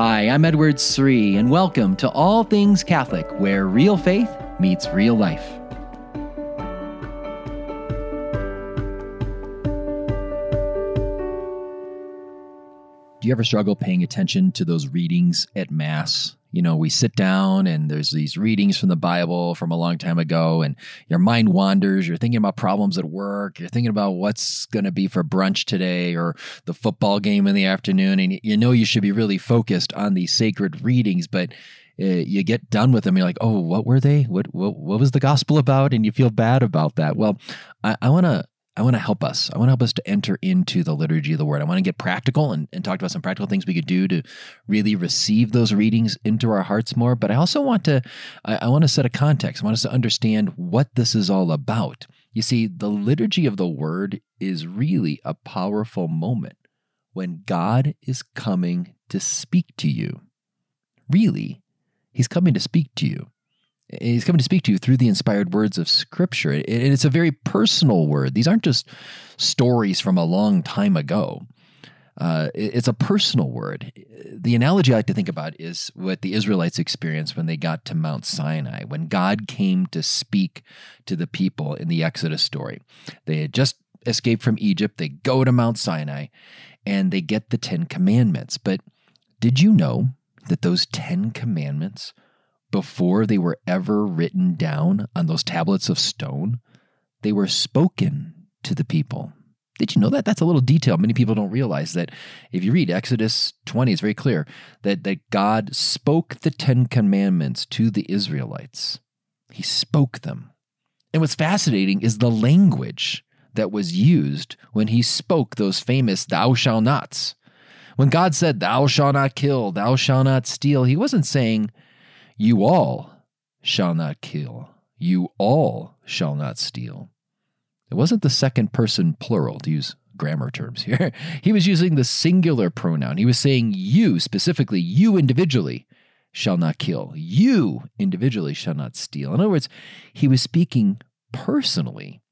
Hi, I'm Edward Sri, and welcome to All Things Catholic, where real faith meets real life. Do you ever struggle paying attention to those readings at Mass? You know, we sit down and there's these readings from the Bible from a long time ago, and your mind wanders. You're thinking about problems at work. You're thinking about what's going to be for brunch today or the football game in the afternoon. And you know you should be really focused on these sacred readings, but you get done with them. You're like, oh, what were they? What was the gospel about? And you feel bad about that. Well, I want to help us. I want to help us to enter into the liturgy of the word. I want to get practical and talk about some practical things we could do to really receive those readings into our hearts more. But I also want to, I want to set a context. I want us to understand what this is all about. You see, the liturgy of the word is really a powerful moment when God is coming to speak to you. Really, he's coming to speak to you. He's coming to speak to you through the inspired words of Scripture. And it's a very personal word. These aren't just stories from a long time ago. It's a personal word. The analogy I like to think about is what the Israelites experienced when they got to Mount Sinai, when God came to speak to the people in the Exodus story. They had just escaped from Egypt. They go to Mount Sinai, and they get the Ten Commandments. But did you know that those Ten Commandments, before they were ever written down on those tablets of stone, they were spoken to the people? Did you know that? That's a little detail many people don't realize, that if you read Exodus 20, it's very clear that God spoke the Ten Commandments to the Israelites. He spoke them. And what's fascinating is the language that was used when he spoke those famous thou shalt nots. When God said, thou shalt not kill, thou shalt not steal, he wasn't saying, you all shall not kill. You all shall not steal. It wasn't the second person plural, to use grammar terms here. He was using the singular pronoun. He was saying you, specifically, you individually shall not kill. You individually shall not steal. In other words, he was speaking personally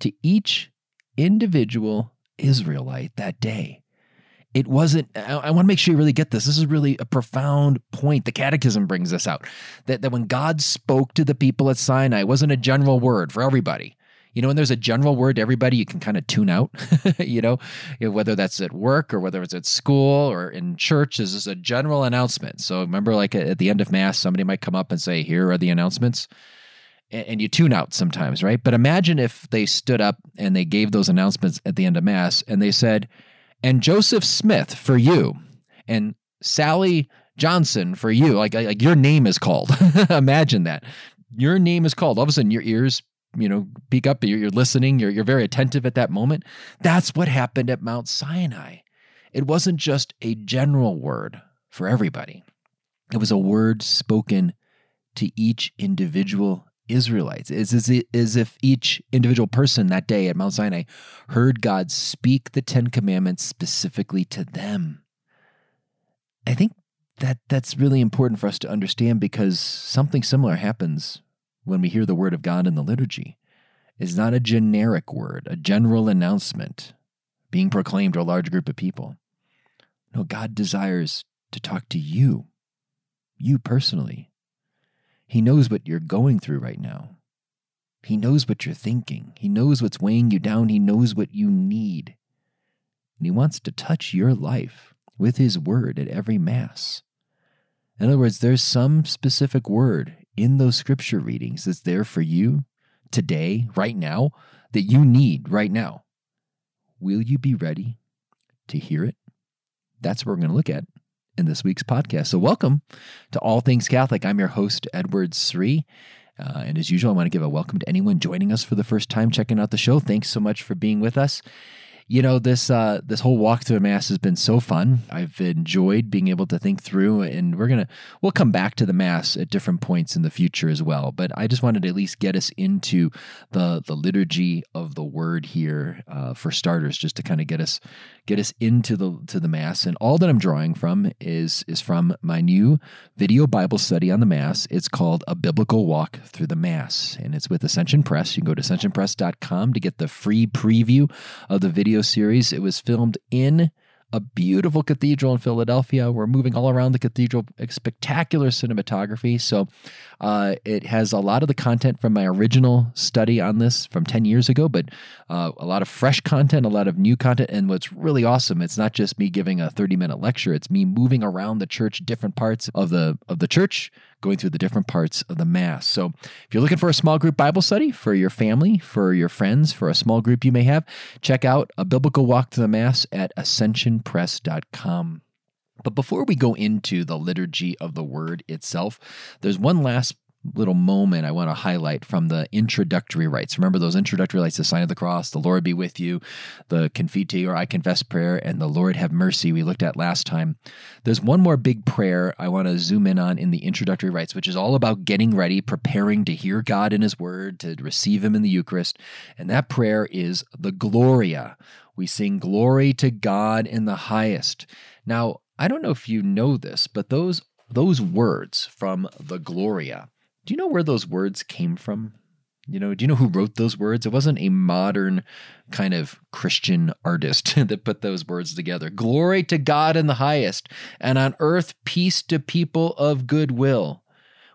to each individual Israelite that day. It wasn't, I want to make sure you really get this. This is really a profound point. The Catechism brings this out, that when God spoke to the people at Sinai, it wasn't a general word for everybody. You know, when there's a general word to everybody, you can kind of tune out, you know, whether that's at work or whether it's at school or in church, this is a general announcement. So remember, like at the end of Mass, somebody might come up and say, here are the announcements. And you tune out sometimes, right? But imagine if they stood up and they gave those announcements at the end of Mass and they said, and Joseph Smith for you, and Sally Johnson for you. Like your name is called. Imagine that. Your name is called. All of a sudden, your ears, you know, peek up. You're listening. You're very attentive at that moment. That's what happened at Mount Sinai. It wasn't just a general word for everybody. It was a word spoken to each individual Israelites. It's as if each individual person that day at Mount Sinai heard God speak the Ten Commandments specifically to them. I think that's really important for us to understand, because something similar happens when we hear the word of God in the liturgy. It's not a generic word, a general announcement being proclaimed to a large group of people. No, God desires to talk to you personally. He knows what you're going through right now. He knows what you're thinking. He knows what's weighing you down. He knows what you need. And he wants to touch your life with his word at every Mass. In other words, there's some specific word in those Scripture readings that's there for you today, right now, that you need right now. Will you be ready to hear it? That's what we're going to look at in this week's podcast. So welcome to All Things Catholic. I'm your host, Edward Sri. And as usual, I want to give a welcome to anyone joining us for the first time, checking out the show. Thanks so much for being with us. You know, this whole walk through the Mass has been so fun. I've enjoyed being able to think through, and we'll come back to the Mass at different points in the future as well. But I just wanted to at least get us into the liturgy of the Word here for starters, just to kind of get us into the Mass. And all that I'm drawing from is from my new video Bible study on the Mass. It's called A Biblical Walk Through the Mass, and it's with Ascension Press. You can go to ascensionpress.com to get the free preview of the video series. It was filmed in a beautiful cathedral in Philadelphia. We're moving all around the cathedral, spectacular cinematography. So it has a lot of the content from my original study on this from 10 years ago, but a lot of fresh content, a lot of new content. And what's really awesome, it's not just me giving a 30-minute lecture. It's me moving around the church, different parts of the church, going through the different parts of the Mass. So if you're looking for a small group Bible study for your family, for your friends, for a small group you may have, check out A Biblical Walk Through the Mass at ascensionpress.com. But before we go into the liturgy of the Word itself, there's one last little moment I want to highlight from the introductory rites. Remember those introductory rites, the sign of the cross, the Lord be with you, the Confite or I Confess prayer, and the Lord have mercy we looked at last time. There's one more big prayer I want to zoom in on in the introductory rites, which is all about getting ready, preparing to hear God in His Word, to receive Him in the Eucharist. And that prayer is the Gloria. We sing glory to God in the highest. Now, I don't know if you know this, but those words from the Gloria, do you know where those words came from? Do you know who wrote those words? It wasn't a modern kind of Christian artist that put those words together. Glory to God in the highest, and on earth peace to people of good will.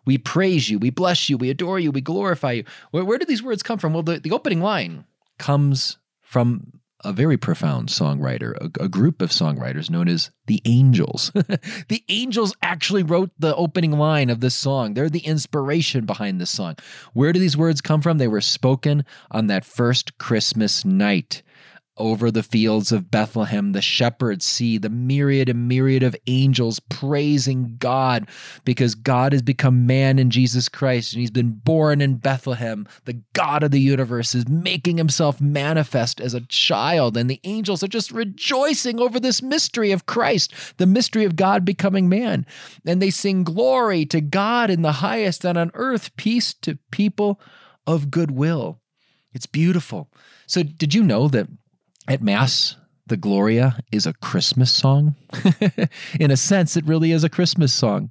We praise you, we bless you, we adore you, we glorify you. Where did these words come from? Well, the opening line comes from a very profound songwriter, a group of songwriters known as the Angels. The Angels actually wrote the opening line of this song. They're the inspiration behind this song. Where do these words come from? They were spoken on that first Christmas night. Over the fields of Bethlehem, the shepherds see the myriad and myriad of angels praising God because God has become man in Jesus Christ and He's been born in Bethlehem. The God of the universe is making Himself manifest as a child, and the angels are just rejoicing over this mystery of Christ, the mystery of God becoming man. And they sing glory to God in the highest, and on earth peace to people of good will. It's beautiful. So did you know that at Mass, the Gloria is a Christmas song? In a sense, it really is a Christmas song.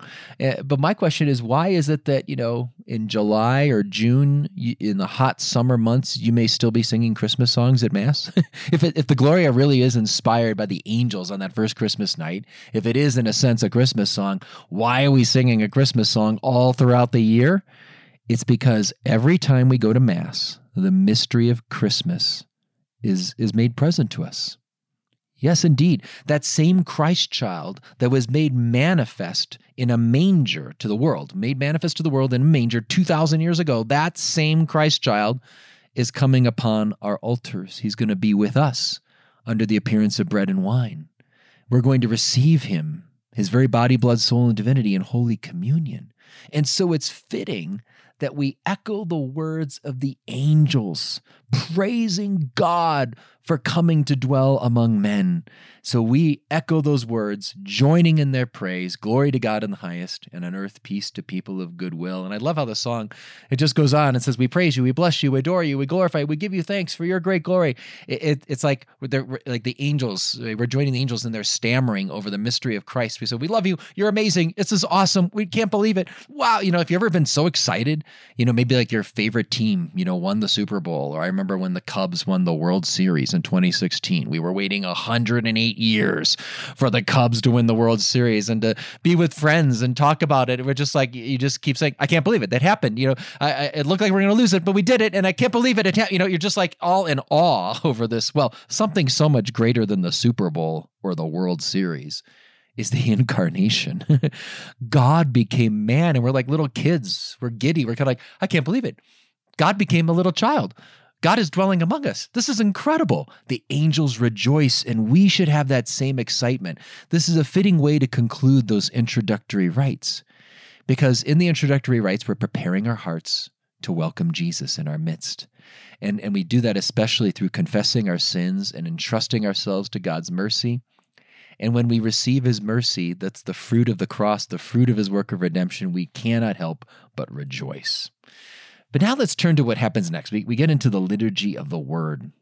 But my question is, why is it that, in July or June, in the hot summer months, you may still be singing Christmas songs at Mass? If the Gloria really is inspired by the angels on that first Christmas night, if it is, in a sense, a Christmas song, why are we singing a Christmas song all throughout the year? It's because every time we go to Mass, the mystery of Christmas is made present to us. Yes, indeed. That same Christ child that was made manifest in a manger to the world, made manifest to the world in a manger 2,000 years ago, that same Christ child is coming upon our altars. He's going to be with us under the appearance of bread and wine. We're going to receive Him, His very body, blood, soul, and divinity in Holy Communion. And so it's fitting that we echo the words of the angels, praising God for coming to dwell among men. So we echo those words, joining in their praise, glory to God in the highest, and on earth peace to people of goodwill. And I love how the song, it just goes on. It says, we praise you, we bless you, we adore you, we glorify you, we give you thanks for your great glory. It's like the angels, we're joining the angels in their stammering over the mystery of Christ. We say, we love you, you're amazing, this is awesome, we can't believe it. Wow, if you've ever been so excited, maybe like your favorite team, won the Super Bowl, or I remember when the Cubs won the World Series in 2016. We were waiting 108 years for the Cubs to win the World Series and to be with friends and talk about it. We're just like, you just keep saying, I can't believe it. That happened. It looked like we're going to lose it, but we did it. And I can't believe it. You're just like all in awe over this. Well, something so much greater than the Super Bowl or the World Series is the incarnation. God became man, and we're like little kids. We're giddy. We're kind of like, I can't believe it. God became a little child. God is dwelling among us. This is incredible. The angels rejoice, and we should have that same excitement. This is a fitting way to conclude those introductory rites, because in the introductory rites, we're preparing our hearts to welcome Jesus in our midst. And we do that especially through confessing our sins and entrusting ourselves to God's mercy. And when we receive His mercy, that's the fruit of the cross, the fruit of His work of redemption, we cannot help but rejoice. But now let's turn to what happens next. We get into the liturgy of the Word.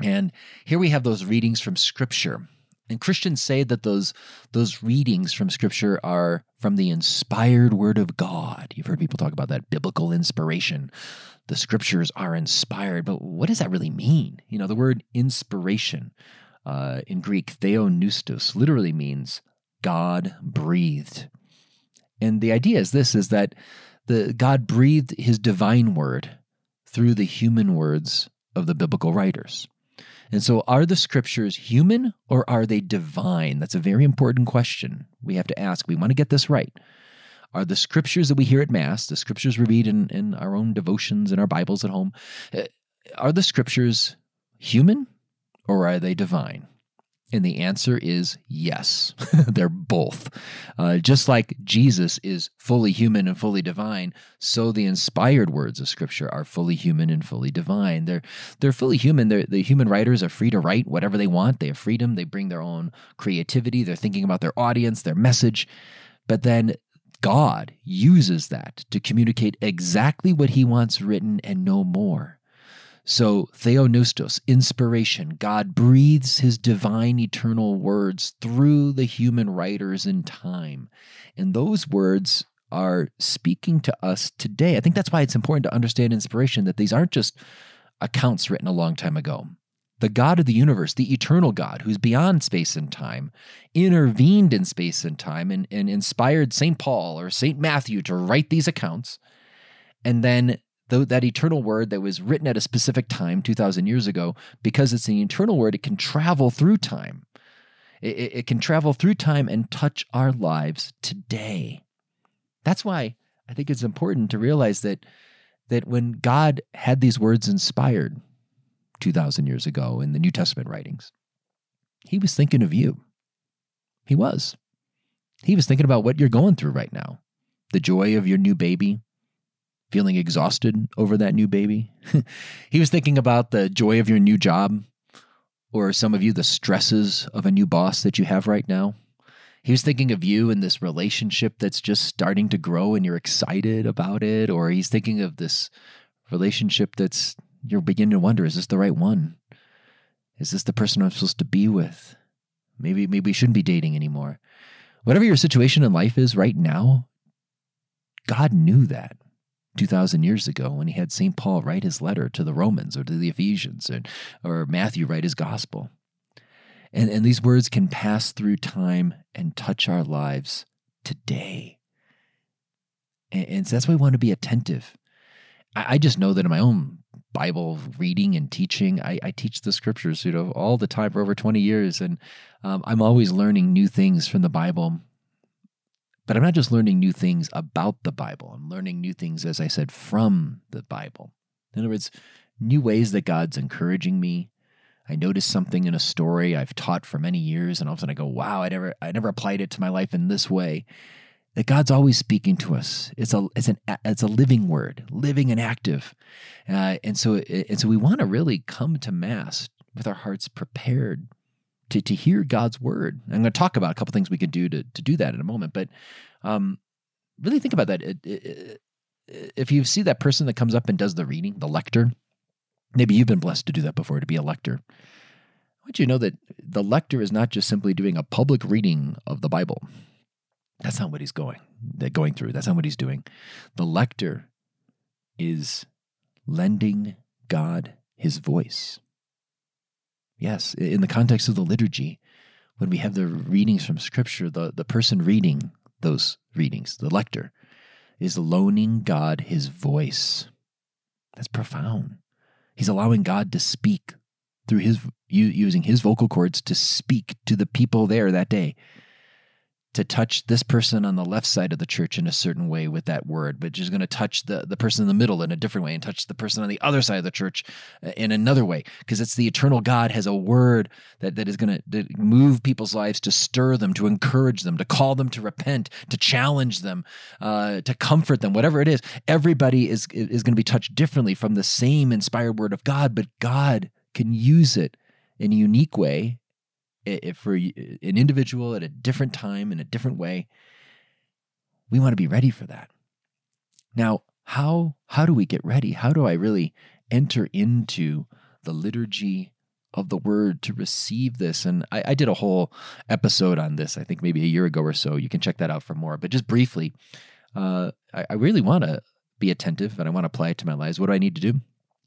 And here we have those readings from Scripture. And Christians say that those readings from Scripture are from the inspired Word of God. You've heard people talk about that biblical inspiration. The Scriptures are inspired, but what does that really mean? The word inspiration. In Greek, theonoustos literally means God breathed. And the idea is this, is that God breathed his divine word through the human words of the biblical writers. And so are the scriptures human or are they divine? That's a very important question we have to ask. We want to get this right. Are the scriptures that we hear at Mass, the scriptures we read in our own devotions, in our Bibles at home, are the scriptures human or are they divine? And the answer is yes, they're both. Just like Jesus is fully human and fully divine, so the inspired words of Scripture are fully human and fully divine. They're fully human. The human writers are free to write whatever they want. They have freedom. They bring their own creativity. They're thinking about their audience, their message. But then God uses that to communicate exactly what he wants written and no more. So theonoustos, inspiration, God breathes his divine eternal words through the human writers in time. And those words are speaking to us today. I think that's why it's important to understand inspiration, that these aren't just accounts written a long time ago. The God of the universe, the eternal God, who's beyond space and time, intervened in space and time and inspired St. Paul or St. Matthew to write these accounts. And then that eternal word that was written at a specific time 2,000 years ago, because it's an eternal word, it can travel through time. It can travel through time and touch our lives today. That's why I think it's important to realize that when God had these words inspired 2,000 years ago in the New Testament writings, he was thinking of you. He was. He was thinking about what you're going through right now, the joy of your new baby, feeling exhausted over that new baby. He was thinking about the joy of your new job, or some of you, the stresses of a new boss that you have right now. He was thinking of you in this relationship that's just starting to grow and you're excited about it, or he's thinking of this relationship that's, you're beginning to wonder, is this the right one? Is this the person I'm supposed to be with? Maybe we shouldn't be dating anymore. Whatever your situation in life is right now, God knew that 2,000 years ago when he had St. Paul write his letter to the Romans or to the Ephesians or Matthew write his gospel. And these words can pass through time and touch our lives today. And so that's why we want to be attentive. I just know that in my own Bible reading and teaching, I teach the scriptures, all the time for over 20 years. And I'm always learning new things from the Bible. But I'm not just learning new things about the Bible. I'm learning new things, as I said, from the Bible. In other words, new ways that God's encouraging me. I notice something in a story I've taught for many years, and all of a sudden I go, wow, I never applied it to my life in this way. That God's always speaking to us. It's a living word, living and active, and so we want to really come to Mass with our hearts prepared to hear God's word. I'm going to talk about a couple things we can do to do that in a moment, but really think about that. If you see that person that comes up and does the reading, the lector, maybe you've been blessed to do that before, to be a lector. I want you to know that the lector is not just simply doing a public reading of the Bible. That's not what he's going through. That's not what he's doing. The lector is lending God his voice. Yes, in the context of the liturgy, when we have the readings from Scripture, the person reading those readings, the lector, is loaning God his voice. That's profound. He's allowing God to speak through using his vocal cords to speak to the people there that day, to touch this person on the left side of the church in a certain way with that word, which is going to touch the person in the middle in a different way and touch the person on the other side of the church in another way, because it's the eternal God has a word that is going to move people's lives, to stir them, to encourage them, to call them to repent, to challenge them, to comfort them, whatever it is. Everybody is going to be touched differently from the same inspired word of God, but God can use it in a unique way for an individual at a different time, in a different way. We want to be ready for that. Now, how do we get ready? How do I really enter into the liturgy of the word to receive this? And I did a whole episode on this, I think maybe a year ago or so. You can check that out for more. But just briefly, I really want to be attentive and I want to apply it to my lives. What do I need to do?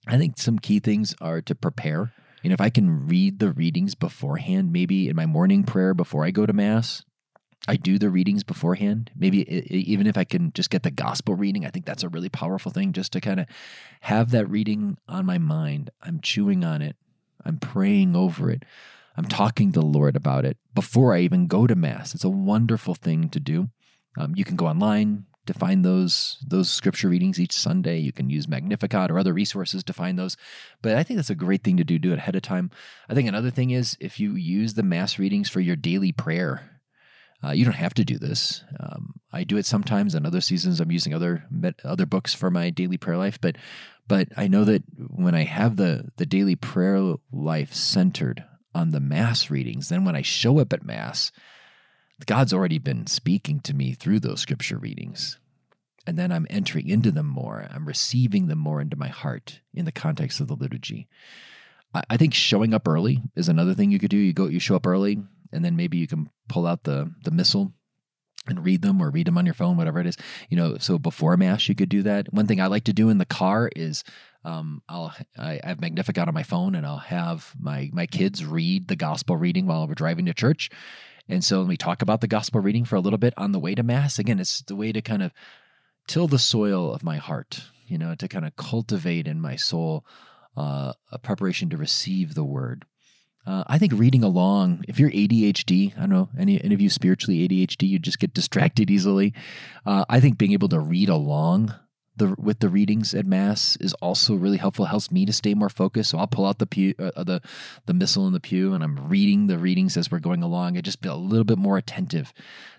I think some key things are to prepare You know, if I can read the readings beforehand, maybe in my morning prayer before I go to Mass, I do the readings beforehand. Maybe even if I can just get the gospel reading, I think that's a really powerful thing, just to kind of have that reading on my mind. I'm chewing on it. I'm praying over it. I'm talking to the Lord about it before I even go to Mass. It's a wonderful thing to do. You can go online to find those scripture readings each Sunday. You can use Magnificat or other resources to find those. But I think that's a great thing to do it ahead of time. I think another thing is, if you use the Mass readings for your daily prayer, you don't have to do this. I do it sometimes. In other seasons, I'm using other books for my daily prayer life. But I know that when I have the daily prayer life centered on the Mass readings, then when I show up at Mass, God's already been speaking to me through those scripture readings. And then I'm entering into them more. I'm receiving them more into my heart in the context of the liturgy. I think showing up early is another thing you could do. You show up early, and then maybe you can pull out the missal and read them on your phone, whatever it is. You know, so before Mass, you could do that. One thing I like to do in the car is I have Magnificat on my phone, and I'll have my kids read the gospel reading while we're driving to church. And so when we talk about the gospel reading for a little bit on the way to Mass, again, it's the way to kind of till the soil of my heart, you know, to kind of cultivate in my soul a preparation to receive the word. I think reading along, if you're ADHD, I don't know, any of you spiritually ADHD, you just get distracted easily. I think being able to read along with the readings at Mass is also really helpful. It helps me to stay more focused. So I'll pull out the missal in the pew, and I'm reading the readings as we're going along. I just be a little bit more attentive.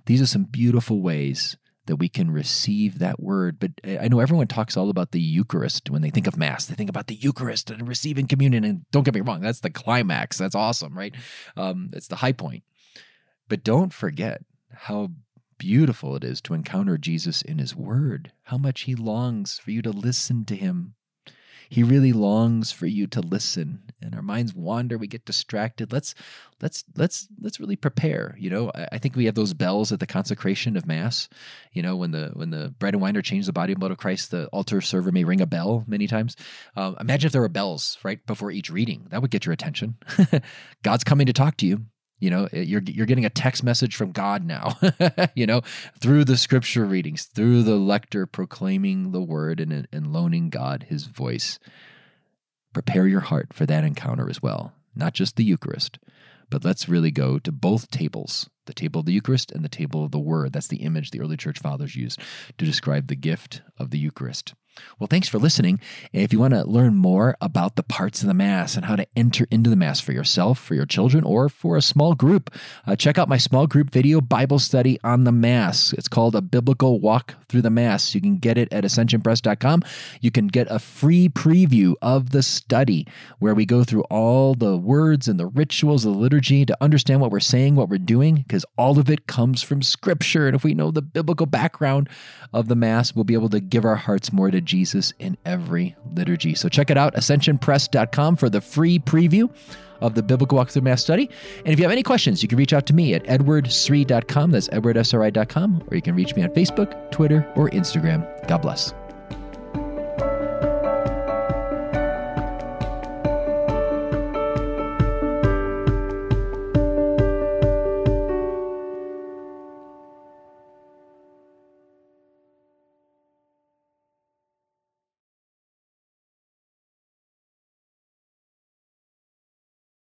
These are some beautiful ways that we can receive that word. But I know everyone talks all about the Eucharist when they think of Mass. They think about the Eucharist and receiving communion. And don't get me wrong, that's the climax. That's awesome, right? It's the high point. But don't forget how beautiful it is to encounter Jesus in his word, how much he longs for you to listen to him. He really longs for you to listen, and our minds wander. We get distracted. Let's really prepare. You know, I think we have those bells at the consecration of Mass. You know, when the bread and wine are changed, the body and blood of Christ, the altar server may ring a bell many times. Imagine if there were bells right before each reading. That would get your attention. God's coming to talk to you. You know, you're getting a text message from God now, you know, through the scripture readings, through the lector proclaiming the word and loaning God his voice. Prepare your heart for that encounter as well, not just the Eucharist, but let's really go to both tables, the table of the Eucharist and the table of the word. That's the image the early church fathers used to describe the gift of the Eucharist. Well, thanks for listening. If you want to learn more about the parts of the Mass and how to enter into the Mass for yourself, for your children, or for a small group, check out my small group video Bible study on the Mass. It's called A Biblical Walk Through the Mass. You can get it at ascensionpress.com. You can get a free preview of the study where we go through all the words and the rituals of the liturgy to understand what we're saying, what we're doing, because all of it comes from Scripture. And if we know the biblical background of the Mass, we'll be able to give our hearts more to Jesus in every liturgy. So check it out, ascensionpress.com, for the free preview of the Biblical Walk Through Mass study. And if you have any questions, you can reach out to me at edwardsri.com. That's edwardsri.com. Or you can reach me on Facebook, Twitter, or Instagram. God bless.